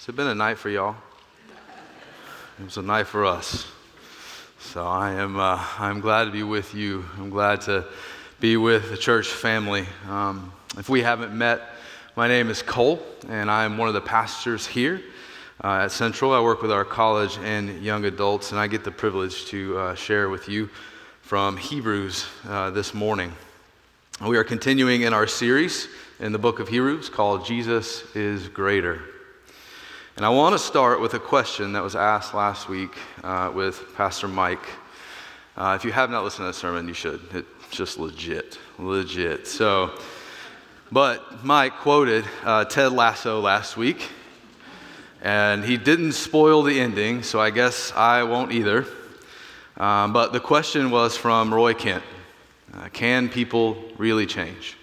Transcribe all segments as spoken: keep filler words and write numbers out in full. Has it been a night for y'all? It was a night for us. So I am uh, I'm glad to be with you. I'm glad to be with the church family. Um, if we haven't met, my name is Cole, and I am one of the pastors here uh, at Central. I work with our college and young adults, and I get the privilege to uh, share with you from Hebrews uh, this morning. We are continuing in our series in the book of Hebrews called Jesus Is Greater. And I want to start with a question that was asked last week uh, with Pastor Mike. Uh, if you have not listened to that sermon, you should. It's just legit, legit. So, but Mike quoted uh, Ted Lasso last week, and he didn't spoil the ending, so I guess I won't either. Um, but the question was from Roy Kent. Uh, can people really change?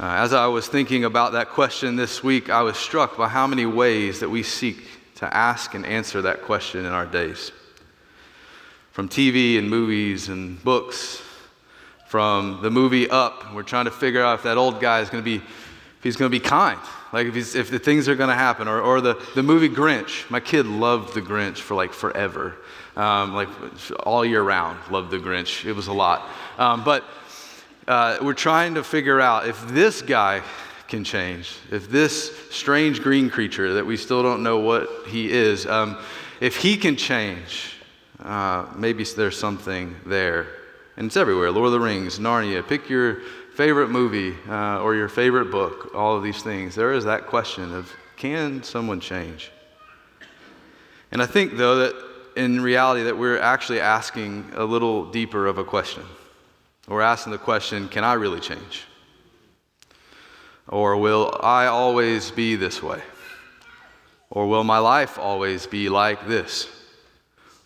Uh, as I was thinking about that question this week, I was struck by how many ways that we seek to ask and answer that question in our days. From T V and movies and books, from the movie Up, we're trying to figure out if that old guy is going to be, if he's going to be kind, like if he's, if the things are going to happen, or or the, the movie Grinch. My kid loved the Grinch for like forever, um, like all year round, loved the Grinch. It was a lot, um, but. Uh, we're trying to figure out if this guy can change, if this strange green creature that we still don't know what he is, um, if he can change, uh, maybe there's something there. And it's everywhere. Lord of the Rings, Narnia, pick your favorite movie uh, or your favorite book, all of these things. There is that question of, can someone change? And I think, though, that in reality that we're actually asking a little deeper of a question. We're asking the question, can I really change? Or will I always be this way? Or will my life always be like this?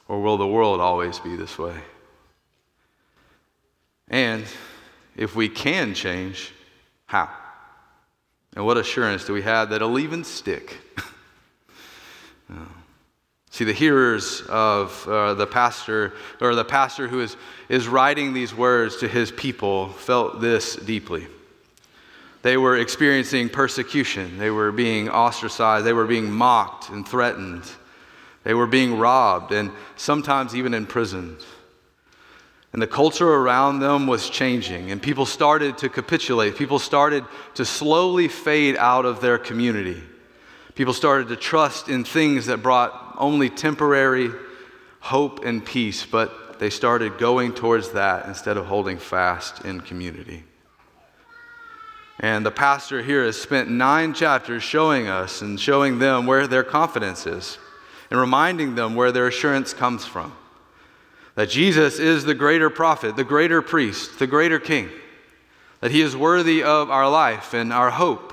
Or will the world always be this way? And if we can change, how? And what assurance do we have that it'll even stick? No. See, the hearers of uh, the pastor, or the pastor who is, is writing these words to his people, felt this deeply. They were experiencing persecution. They were being ostracized. They were being mocked and threatened. They were being robbed and sometimes even imprisoned. And the culture around them was changing, and people started to capitulate. People started to slowly fade out of their community. People started to trust in things that brought only temporary hope and peace, but they started going towards that instead of holding fast in community. And the pastor here has spent nine chapters showing us and showing them where their confidence is and reminding them where their assurance comes from. That Jesus is the greater prophet, the greater priest, the greater king. That he is worthy of our life and our hope.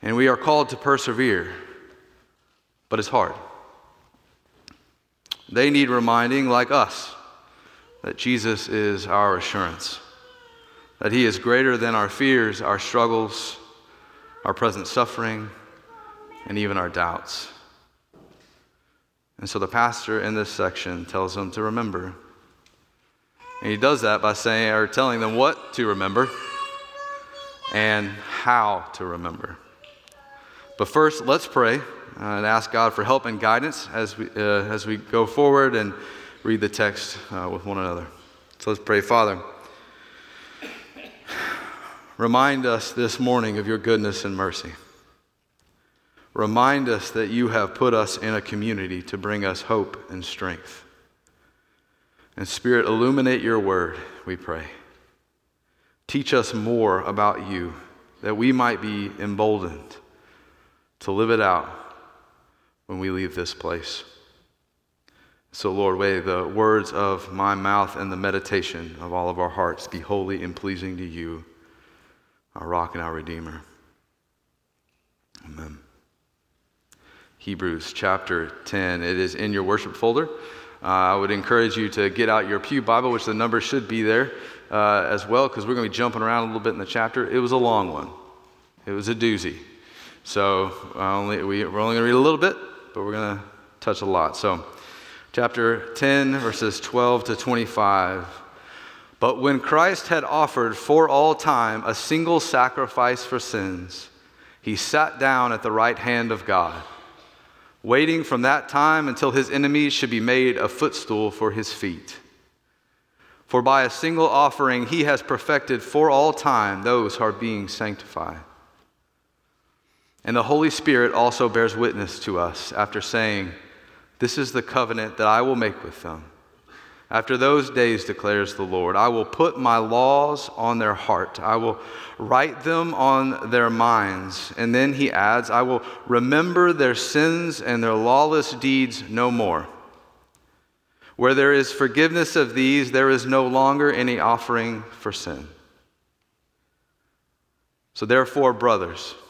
And we are called to persevere, but it's hard. They need reminding, like us, that Jesus is our assurance, that he is greater than our fears, our struggles, our present suffering, and even our doubts. And so the pastor in this section tells them to remember. And he does that by saying, or telling them what to remember and how to remember. But first, let's pray and ask God for help and guidance as we uh, as we go forward and read the text uh, with one another. So let's pray. Father, remind us this morning of your goodness and mercy. Remind us that you have put us in a community to bring us hope and strength. And Spirit, illuminate your word, we pray. Teach us more about you, that we might be emboldened to live it out when we leave this place. So, Lord, may the words of my mouth and the meditation of all of our hearts be holy and pleasing to you, our rock and our redeemer. Amen. Hebrews chapter ten. It is in your worship folder. Uh, I would encourage you to get out your pew Bible, which the number should be there uh, as well, because we're going to be jumping around a little bit in the chapter. It was a long one. It was a doozy. So I only, we, we're only going to read a little bit, but we're going to touch a lot. So chapter ten, verses twelve to twenty-five. But when Christ had offered for all time a single sacrifice for sins, he sat down at the right hand of God, waiting from that time until his enemies should be made a footstool for his feet. For by a single offering he has perfected for all time those who are being sanctified. And the Holy Spirit also bears witness to us after saying, "This is the covenant that I will make with them. After those days, declares the Lord, I will put my laws on their heart. I will write them on their minds." And then he adds, "I will remember their sins and their lawless deeds no more." Where there is forgiveness of these, there is no longer any offering for sin. So therefore, brothers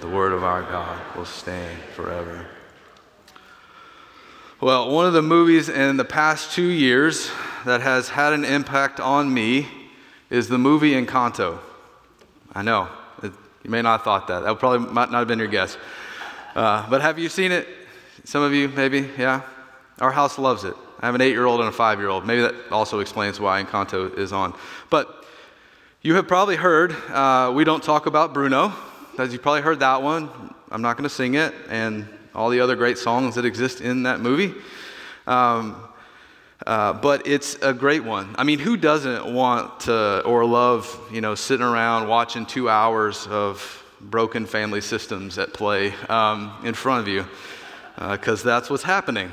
The word of our God will stand forever. Well, one of the movies in the past two years that has had an impact on me is the movie Encanto. I know, it, you may not have thought that. That probably might not have been your guess. Uh, but have you seen it? Some of you, maybe, yeah? Our house loves it. I have an eight-year-old and a five-year-old. Maybe that also explains why Encanto is on. But you have probably heard, uh, we don't talk about Bruno. As you probably heard that one. I'm not going to sing it, and all the other great songs that exist in that movie. Um, uh, but it's a great one. I mean, who doesn't want to or love, you know, sitting around watching two hours of broken family systems at play um, in front of you? Because uh, that's what's happening.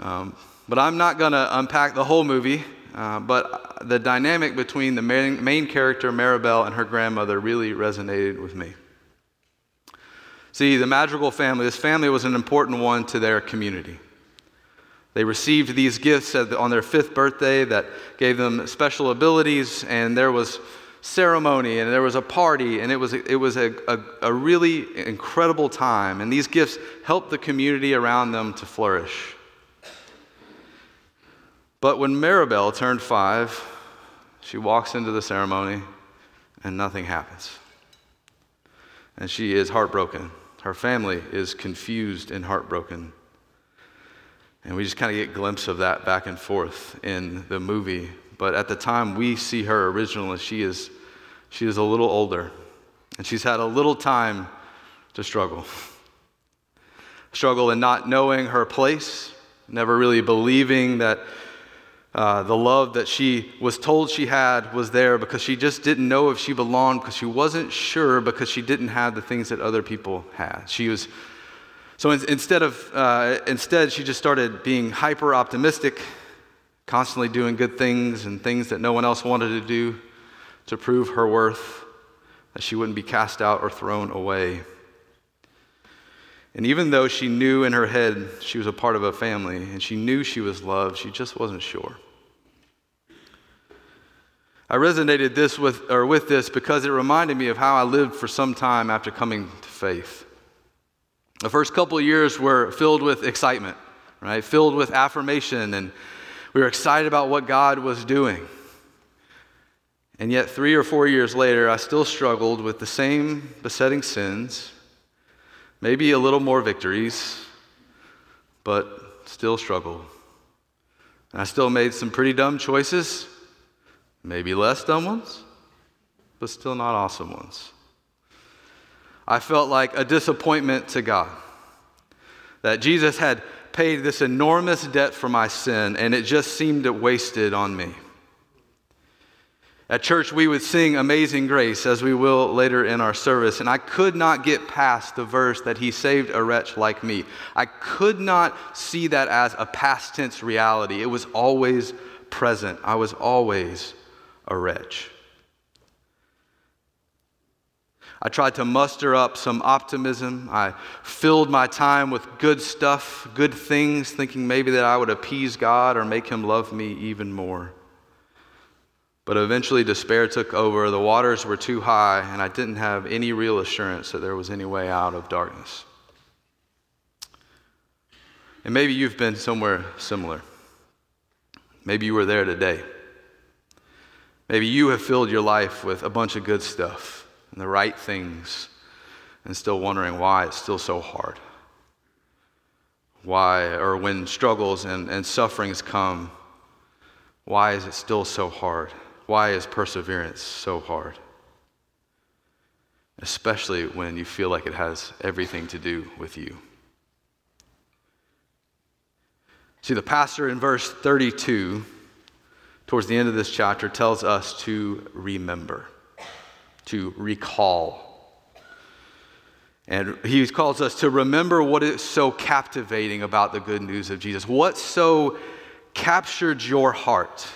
Um, but I'm not going to unpack the whole movie. Uh, but the dynamic between the main, main character, Maribel, and her grandmother really resonated with me. See, the Madrigal family, this family was an important one to their community. They received these gifts at the, on their fifth birthday that gave them special abilities, and there was ceremony, and there was a party, and it was, it was a, a, a really incredible time. And these gifts helped the community around them to flourish. But when Maribel turned five, she walks into the ceremony and nothing happens. And she is heartbroken. Her family is confused and heartbroken. And we just kind of get a glimpse of that back and forth in the movie. But at the time we see her originally, she is she is a little older. And she's had a little time to struggle. Struggle in not knowing her place, never really believing that Uh, the love that she was told she had was there, because she just didn't know if she belonged, because she wasn't sure, because she didn't have the things that other people had. She was so in, instead of uh, instead she just started being hyper optimistic, constantly doing good things and things that no one else wanted to do to prove her worth, that she wouldn't be cast out or thrown away. And even though she knew in her head she was a part of a family and she knew she was loved, she just wasn't sure. I resonated this with or with this because it reminded me of how I lived for some time after coming to faith. The first couple of years were filled with excitement, right? Filled with affirmation, and we were excited about what God was doing. And yet three or four years later, I still struggled with the same besetting sins. Maybe a little more victories, but still struggle. And I still made some pretty dumb choices, maybe less dumb ones, but still not awesome ones. I felt like a disappointment to God, that Jesus had paid this enormous debt for my sin, and it just seemed wasted on me. At church, we would sing Amazing Grace, as we will later in our service, and I could not get past the verse that he saved a wretch like me. I could not see that as a past tense reality. It was always present. I was always a wretch. I tried to muster up some optimism. I filled my time with good stuff, good things, thinking maybe that I would appease God or make him love me even more. But eventually despair took over, the waters were too high, and I didn't have any real assurance that there was any way out of darkness. And maybe you've been somewhere similar. Maybe you were there today. Maybe you have filled your life with a bunch of good stuff and the right things, and still wondering why it's still so hard. Why, or when struggles and, and sufferings come, why is it still so hard? Why is perseverance so hard? Especially when you feel like it has everything to do with you. See, the pastor in verse thirty-two, towards the end of this chapter, tells us to remember, to recall. And he calls us to remember what is so captivating about the good news of Jesus. What's so captured your heart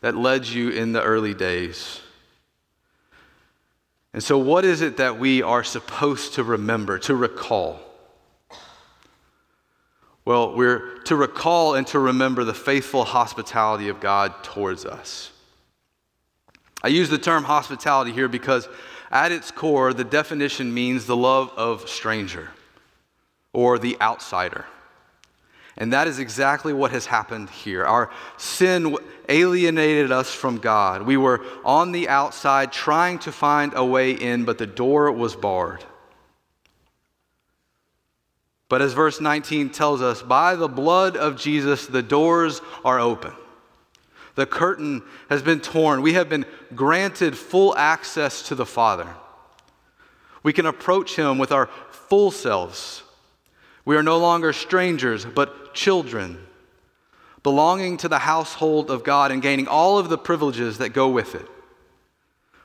that led you in the early days? And so what is it that we are supposed to remember, to recall? Well, we're to recall and to remember the faithful hospitality of God towards us. I use the term hospitality here because at its core, the definition means the love of stranger or the outsider. And that is exactly what has happened here. Our sin alienated us from God. We were on the outside trying to find a way in, but the door was barred. But as verse nineteen tells us, by the blood of Jesus, the doors are open. The curtain has been torn. We have been granted full access to the Father. We can approach him with our full selves. We are no longer strangers, but children, belonging to the household of God and gaining all of the privileges that go with it.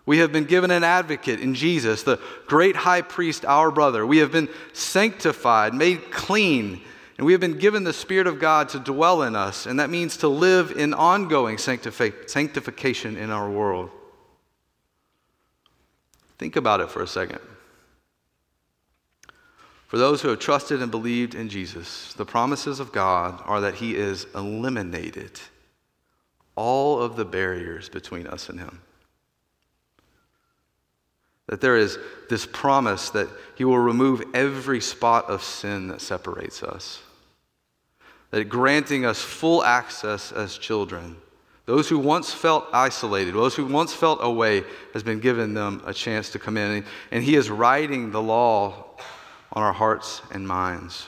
We have been given an advocate in Jesus, the great high priest, our brother. We have been sanctified, made clean, and we have been given the Spirit of God to dwell in us, and that means to live in ongoing sanctifi- sanctification in our world. Think about it for a second. For those who have trusted and believed in Jesus, the promises of God are that he has eliminated all of the barriers between us and him. That there is this promise that he will remove every spot of sin that separates us. That granting us full access as children, those who once felt isolated, those who once felt away, has been given them a chance to come in. And he is writing the law on our hearts and minds.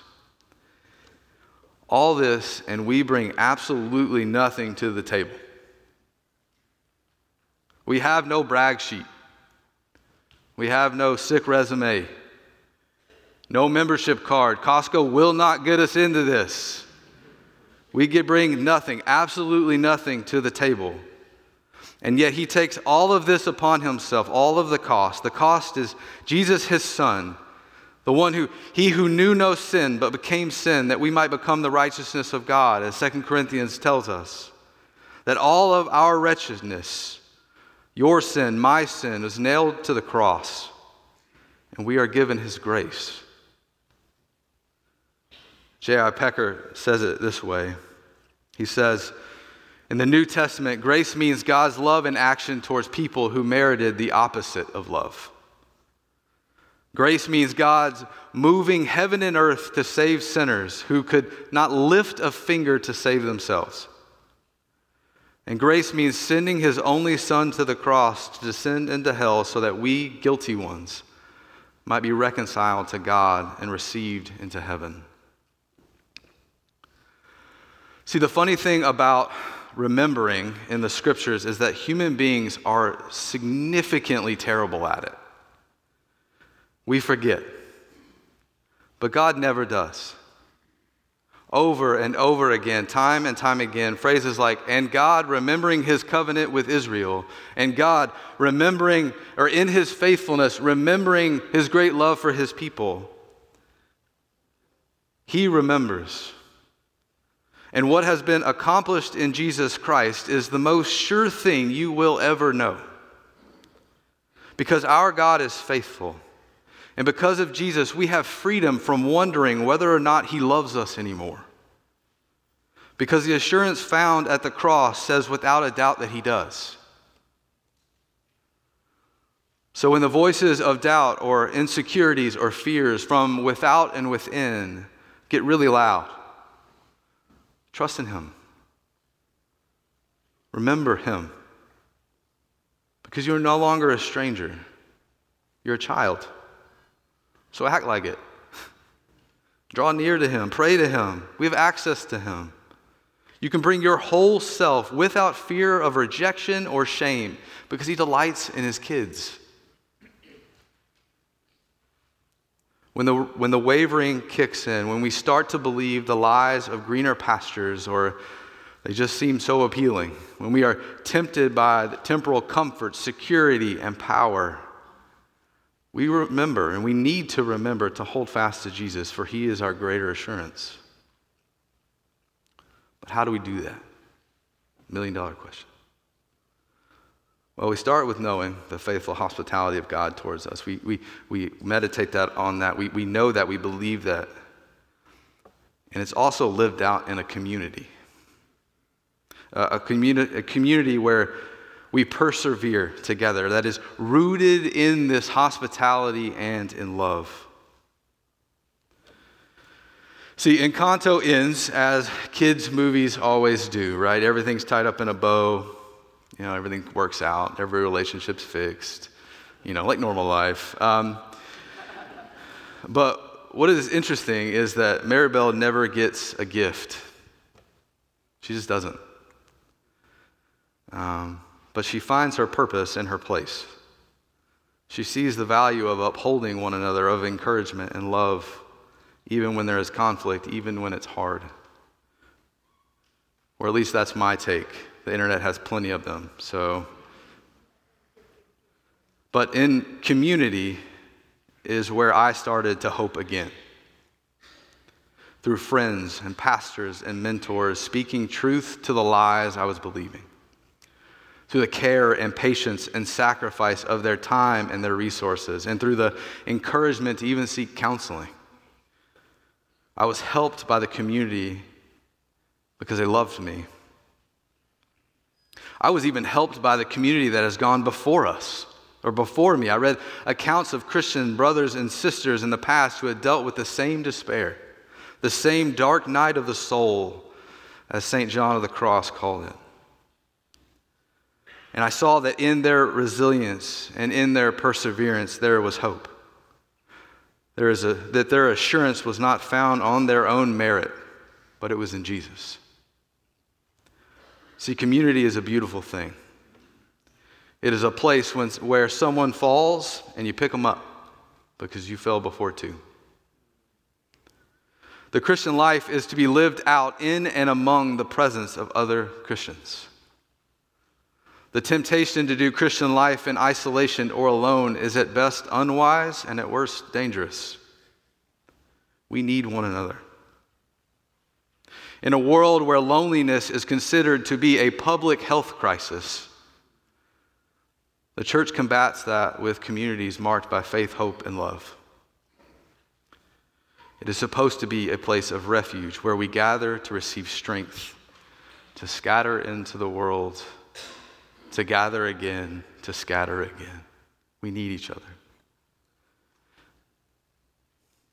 All this, and we bring absolutely nothing to the table. We have no brag sheet. We have no sick resume, no membership card. Costco will not get us into this. We could bring nothing, absolutely nothing to the table. And yet he takes all of this upon himself, all of the cost. The cost is Jesus, his son, the one who, he who knew no sin but became sin, that we might become the righteousness of God, as Second Corinthians tells us. That all of our wretchedness, your sin, my sin, was nailed to the cross, and we are given his grace. J I Packer says it this way. He says, in the New Testament, grace means God's love in action towards people who merited the opposite of love. Grace means God's moving heaven and earth to save sinners who could not lift a finger to save themselves. And grace means sending his only son to the cross to descend into hell so that we, guilty ones, might be reconciled to God and received into heaven. See, the funny thing about remembering in the scriptures is that human beings are significantly terrible at it. We forget, but God never does. over and over again, time and time again, phrases like, and God remembering his covenant with Israel, and God remembering, or in his faithfulness, remembering his great love for his people. He remembers. And what has been accomplished in Jesus Christ is the most sure thing you will ever know. Because our God is faithful. And because of Jesus, we have freedom from wondering whether or not he loves us anymore. Because the assurance found at the cross says without a doubt that he does. So when the voices of doubt or insecurities or fears from without and within get really loud, trust in him. Remember him. Because you're no longer a stranger. You're a child. So act like it. Draw near to him. Pray to him. We have access to him. You can bring your whole self without fear of rejection or shame because he delights in his kids. When the, when the wavering kicks in, when we start to believe the lies of greener pastures or they just seem so appealing, when we are tempted by the temporal comfort, security, and power, we remember, and we need to remember to hold fast to Jesus, for he is our greater assurance. But how do we do that? Million dollar question. Well, we start with knowing the faithful hospitality of God towards us. We we we meditate that on that. We we know that, we believe that. And it's also lived out in a community. Uh, a community a community where we persevere together, that is rooted in this hospitality and in love. See, Encanto ends as kids' movies always do, right? Everything's tied up in a bow. You know, everything works out. Every relationship's fixed. You know, like normal life. Um, but what is interesting is that Maribel never gets a gift. She just doesn't. Um... But she finds her purpose in her place. She sees the value of upholding one another, of encouragement and love, even when there is conflict, even when it's hard. Or at least that's my take. The internet has plenty of them. So, but in community is where I started to hope again. Through friends and pastors and mentors, speaking truth to the lies I was believing. Through the care and patience and sacrifice of their time and their resources, and through the encouragement to even seek counseling. I was helped by the community because they loved me. I was even helped by the community that has gone before us, or before me. I read accounts of Christian brothers and sisters in the past who had dealt with the same despair, the same dark night of the soul, as Saint John of the Cross called it. And I saw that in their resilience and in their perseverance, there was hope. There is a, that their assurance was not found on their own merit, but it was in Jesus. See, community is a beautiful thing. It is a place when, where someone falls and you pick them up because you fell before too. The Christian life is to be lived out in and among the presence of other Christians. The temptation to do Christian life in isolation or alone is at best unwise and at worst dangerous. We need one another. In a world where loneliness is considered to be a public health crisis, the church combats that with communities marked by faith, hope, and love. It is supposed to be a place of refuge where we gather to receive strength, to scatter into the world, to gather again, to scatter again. We need each other.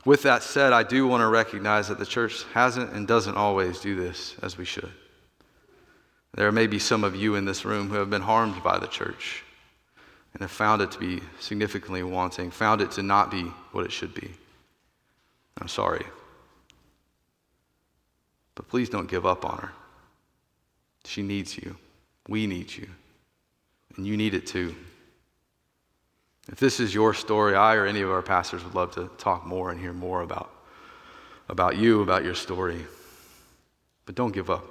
With that said, I do want to recognize that the church hasn't and doesn't always do this as we should. There may be some of you in this room who have been harmed by the church and have found it to be significantly wanting, found it to not be what it should be. I'm sorry. But please don't give up on her. She needs you. We need you. And you need it too. If this is your story, I or any of our pastors would love to talk more and hear more about, about you, about your story. but don't give up.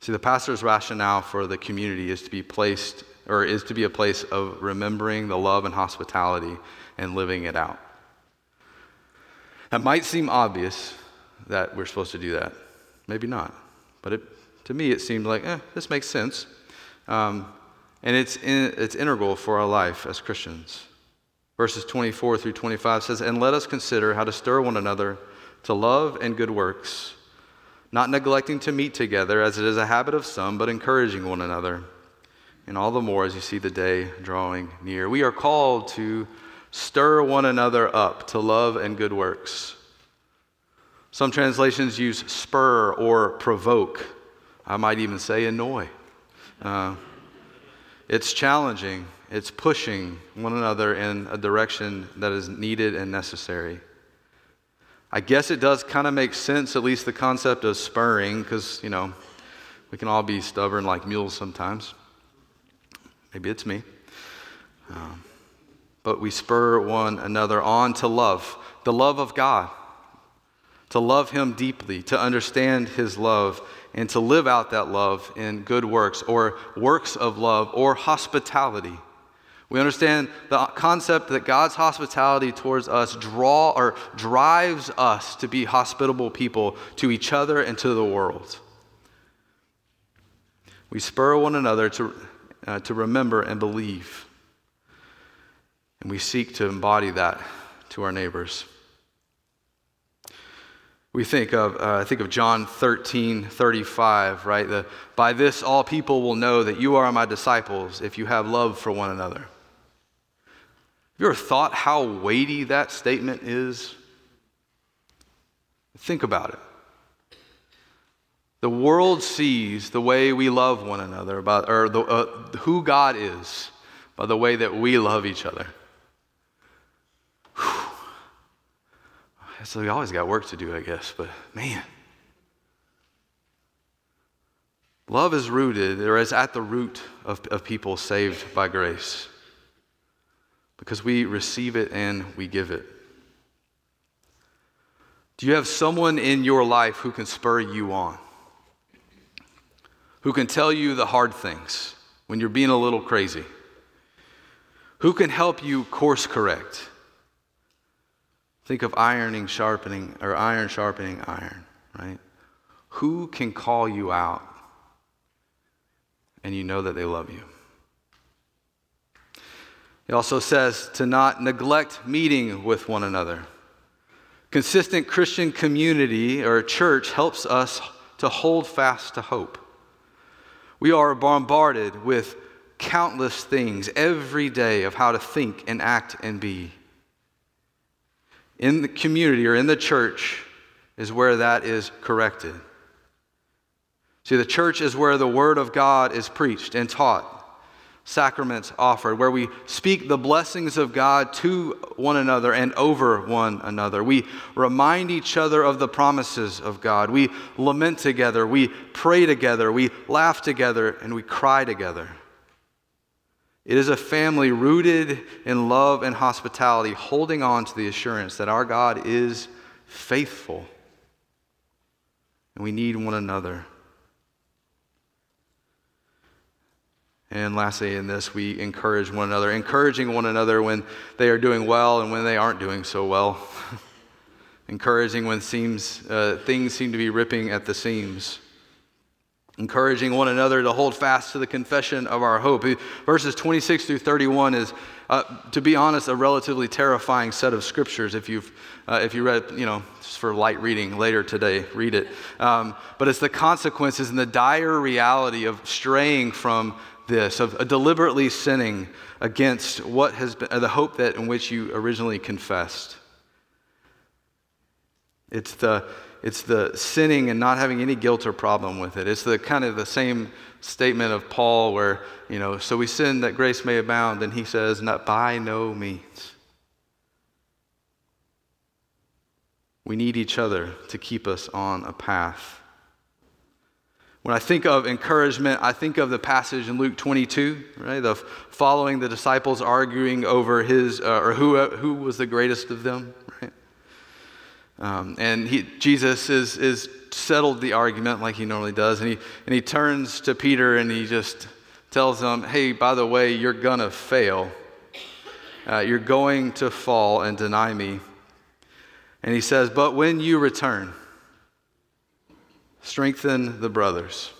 See, the pastor's rationale for the community is to be placed, or is to be a place of remembering the love and hospitality and living it out. That might seem obvious that we're supposed to do that. Maybe not. But it, to me, it seemed like, eh, this makes sense. Um, and it's in, it's integral for our life as Christians. Verses twenty-four through twenty-five says, "And let us consider how to stir one another to love and good works, not neglecting to meet together as it is a habit of some, but encouraging one another. And all the more as you see the day drawing near." We are called to stir one another up to love and good works. Some translations use spur or provoke. I might even say annoy. Uh, it's challenging. It's pushing one another in a direction that is needed and necessary. I guess it does kind of make sense, at least the concept of spurring, because, you know, we can all be stubborn like mules sometimes. Maybe it's me. Um, but we spur one another on to love, the love of God, to love Him deeply, to understand His love, and to live out that love in good works or works of love or hospitality. We understand the concept that God's hospitality towards us draw or drives us to be hospitable people to each other and to the world. We spur one another to Uh, to remember and believe. And we seek to embody that to our neighbors. We think of, uh, I think of John thirteen thirty-five, right? The, "By this all people will know that you are my disciples if you have love for one another." Have you ever thought how weighty that statement is? Think about it. The world sees the way we love one another, by, or the, uh, who God is, by the way that we love each other. Whew. So we always got work to do, I guess, but man. Love is rooted, or is at the root of, of people saved by grace, because we receive it and we give it. Do you have someone in your life who can spur you on? Who can tell you the hard things when you're being a little crazy? Who can help you course correct? Think of ironing, sharpening, or iron sharpening iron, right? Who can call you out and you know that they love you? It also says to not neglect meeting with one another. Consistent Christian community or church helps us to hold fast to hope. We are bombarded with countless things every day of how to think and act and be. In the community or in the church is where that is corrected. See, the church is where the Word of God is preached and taught, sacraments offered, where we speak the blessings of God to one another and over one another. We remind each other of the promises of God. We lament together. We pray together. We laugh together, and we cry together. It is a family rooted in love and hospitality, holding on to the assurance that our God is faithful, and we need one another. And lastly, in this, we encourage one another, encouraging one another when they are doing well and when they aren't doing so well. Encouraging when seems uh, things seem to be ripping at the seams. Encouraging one another to hold fast to the confession of our hope. Verses twenty-six through thirty-one is, uh, to be honest, a relatively terrifying set of scriptures. If you've, uh, if you read, you know, just for light reading later today, read it. Um, but it's the consequences and the dire reality of straying from this, of deliberately sinning against what has been uh, the hope that in which you originally confessed. It's the it's the sinning and not having any guilt or problem with it. It's the kind of the same statement of Paul, where you know, so we sin that grace may abound, and he says, not by no means. We need each other to keep us on a path. When I think of encouragement, I think of the passage in Luke twenty-two, right? The following the disciples arguing over his uh, or who who was the greatest of them, right? Um, and he, Jesus is is settled the argument like he normally does, and he and he turns to Peter and he just tells him, "Hey, by the way, you're gonna fail. Uh, you're going to fall and deny me." And he says, "But when you return, strengthen the brothers."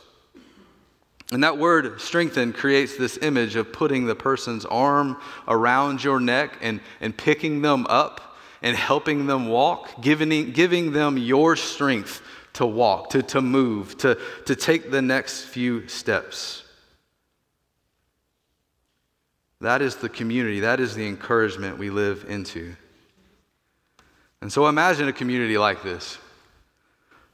And that word strengthen creates this image of putting the person's arm around your neck and, and picking them up and helping them walk, giving, giving them your strength to walk, to, to move, to, to take the next few steps. That is the community. That is the encouragement we live into. And so imagine a community like this.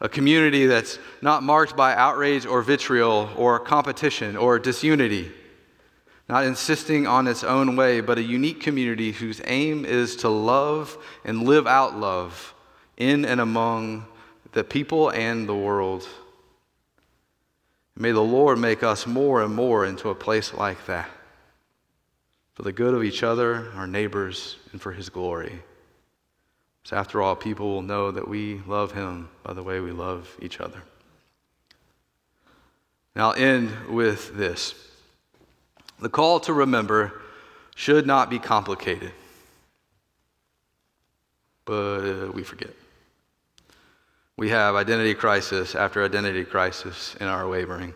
A community that's not marked by outrage or vitriol or competition or disunity, not insisting on its own way, but a unique community whose aim is to love and live out love in and among the people and the world. May the Lord make us more and more into a place like that, for the good of each other, our neighbors, and for His glory. So after all, people will know that we love Him by the way we love each other. And I'll end with this. The call to remember should not be complicated, but we forget. We have identity crisis after identity crisis in our wavering.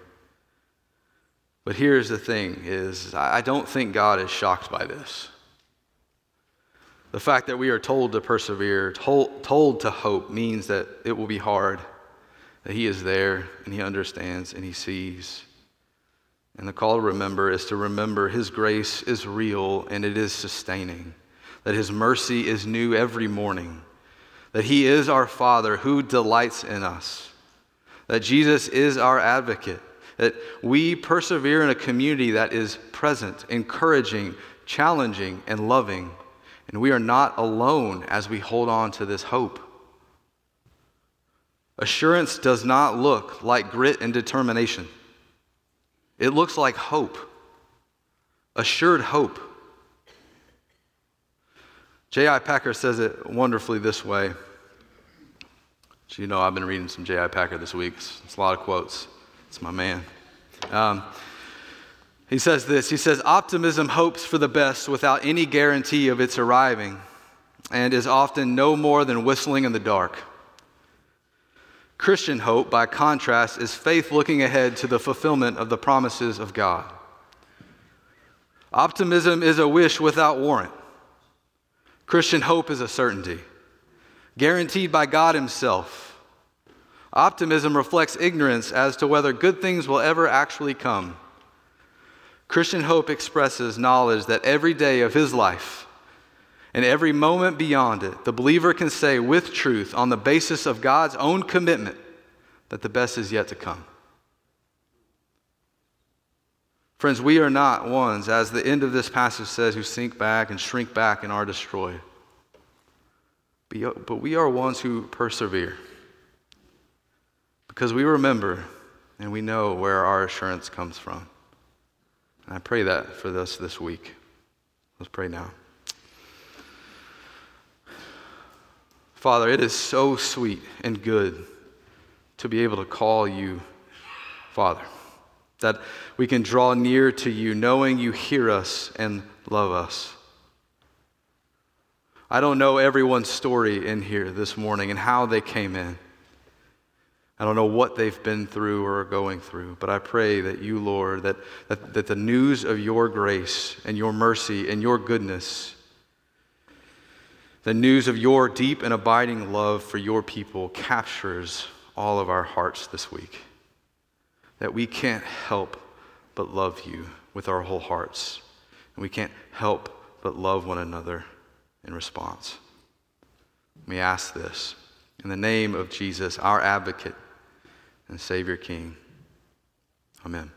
But here's the thing, is I don't think God is shocked by this. The fact that we are told to persevere, told, told to hope, means that it will be hard, that He is there, and He understands, and He sees. And the call to remember is to remember His grace is real, and it is sustaining, that His mercy is new every morning, that He is our Father who delights in us, that Jesus is our advocate, that we persevere in a community that is present, encouraging, challenging, and loving. And we are not alone as we hold on to this hope. Assurance does not look like grit and determination. It looks like hope, assured hope. J I. Packer says it wonderfully this way. As you know, I've been reading some J I. Packer this week. It's a lot of quotes. It's my man. Um, He says this, he says, "Optimism hopes for the best without any guarantee of its arriving and is often no more than whistling in the dark. Christian hope, by contrast, is faith looking ahead to the fulfillment of the promises of God. Optimism is a wish without warrant. Christian hope is a certainty, guaranteed by God Himself. Optimism reflects ignorance as to whether good things will ever actually come. Christian hope expresses knowledge that every day of his life and every moment beyond it, the believer can say with truth on the basis of God's own commitment that the best is yet to come." Friends, we are not ones, as the end of this passage says, who sink back and shrink back and are destroyed. But we are ones who persevere because we remember and we know where our assurance comes from. And I pray that for us this week. Let's pray now. Father, it is so sweet and good to be able to call You Father, that we can draw near to You knowing You hear us and love us. I don't know everyone's story in here this morning and how they came in. I don't know what they've been through or are going through, but I pray that You, Lord, that, that, that the news of Your grace and Your mercy and Your goodness, the news of Your deep and abiding love for Your people, captures all of our hearts this week, that we can't help but love You with our whole hearts, and we can't help but love one another in response. We ask this in the name of Jesus, our advocate and Savior King. Amen.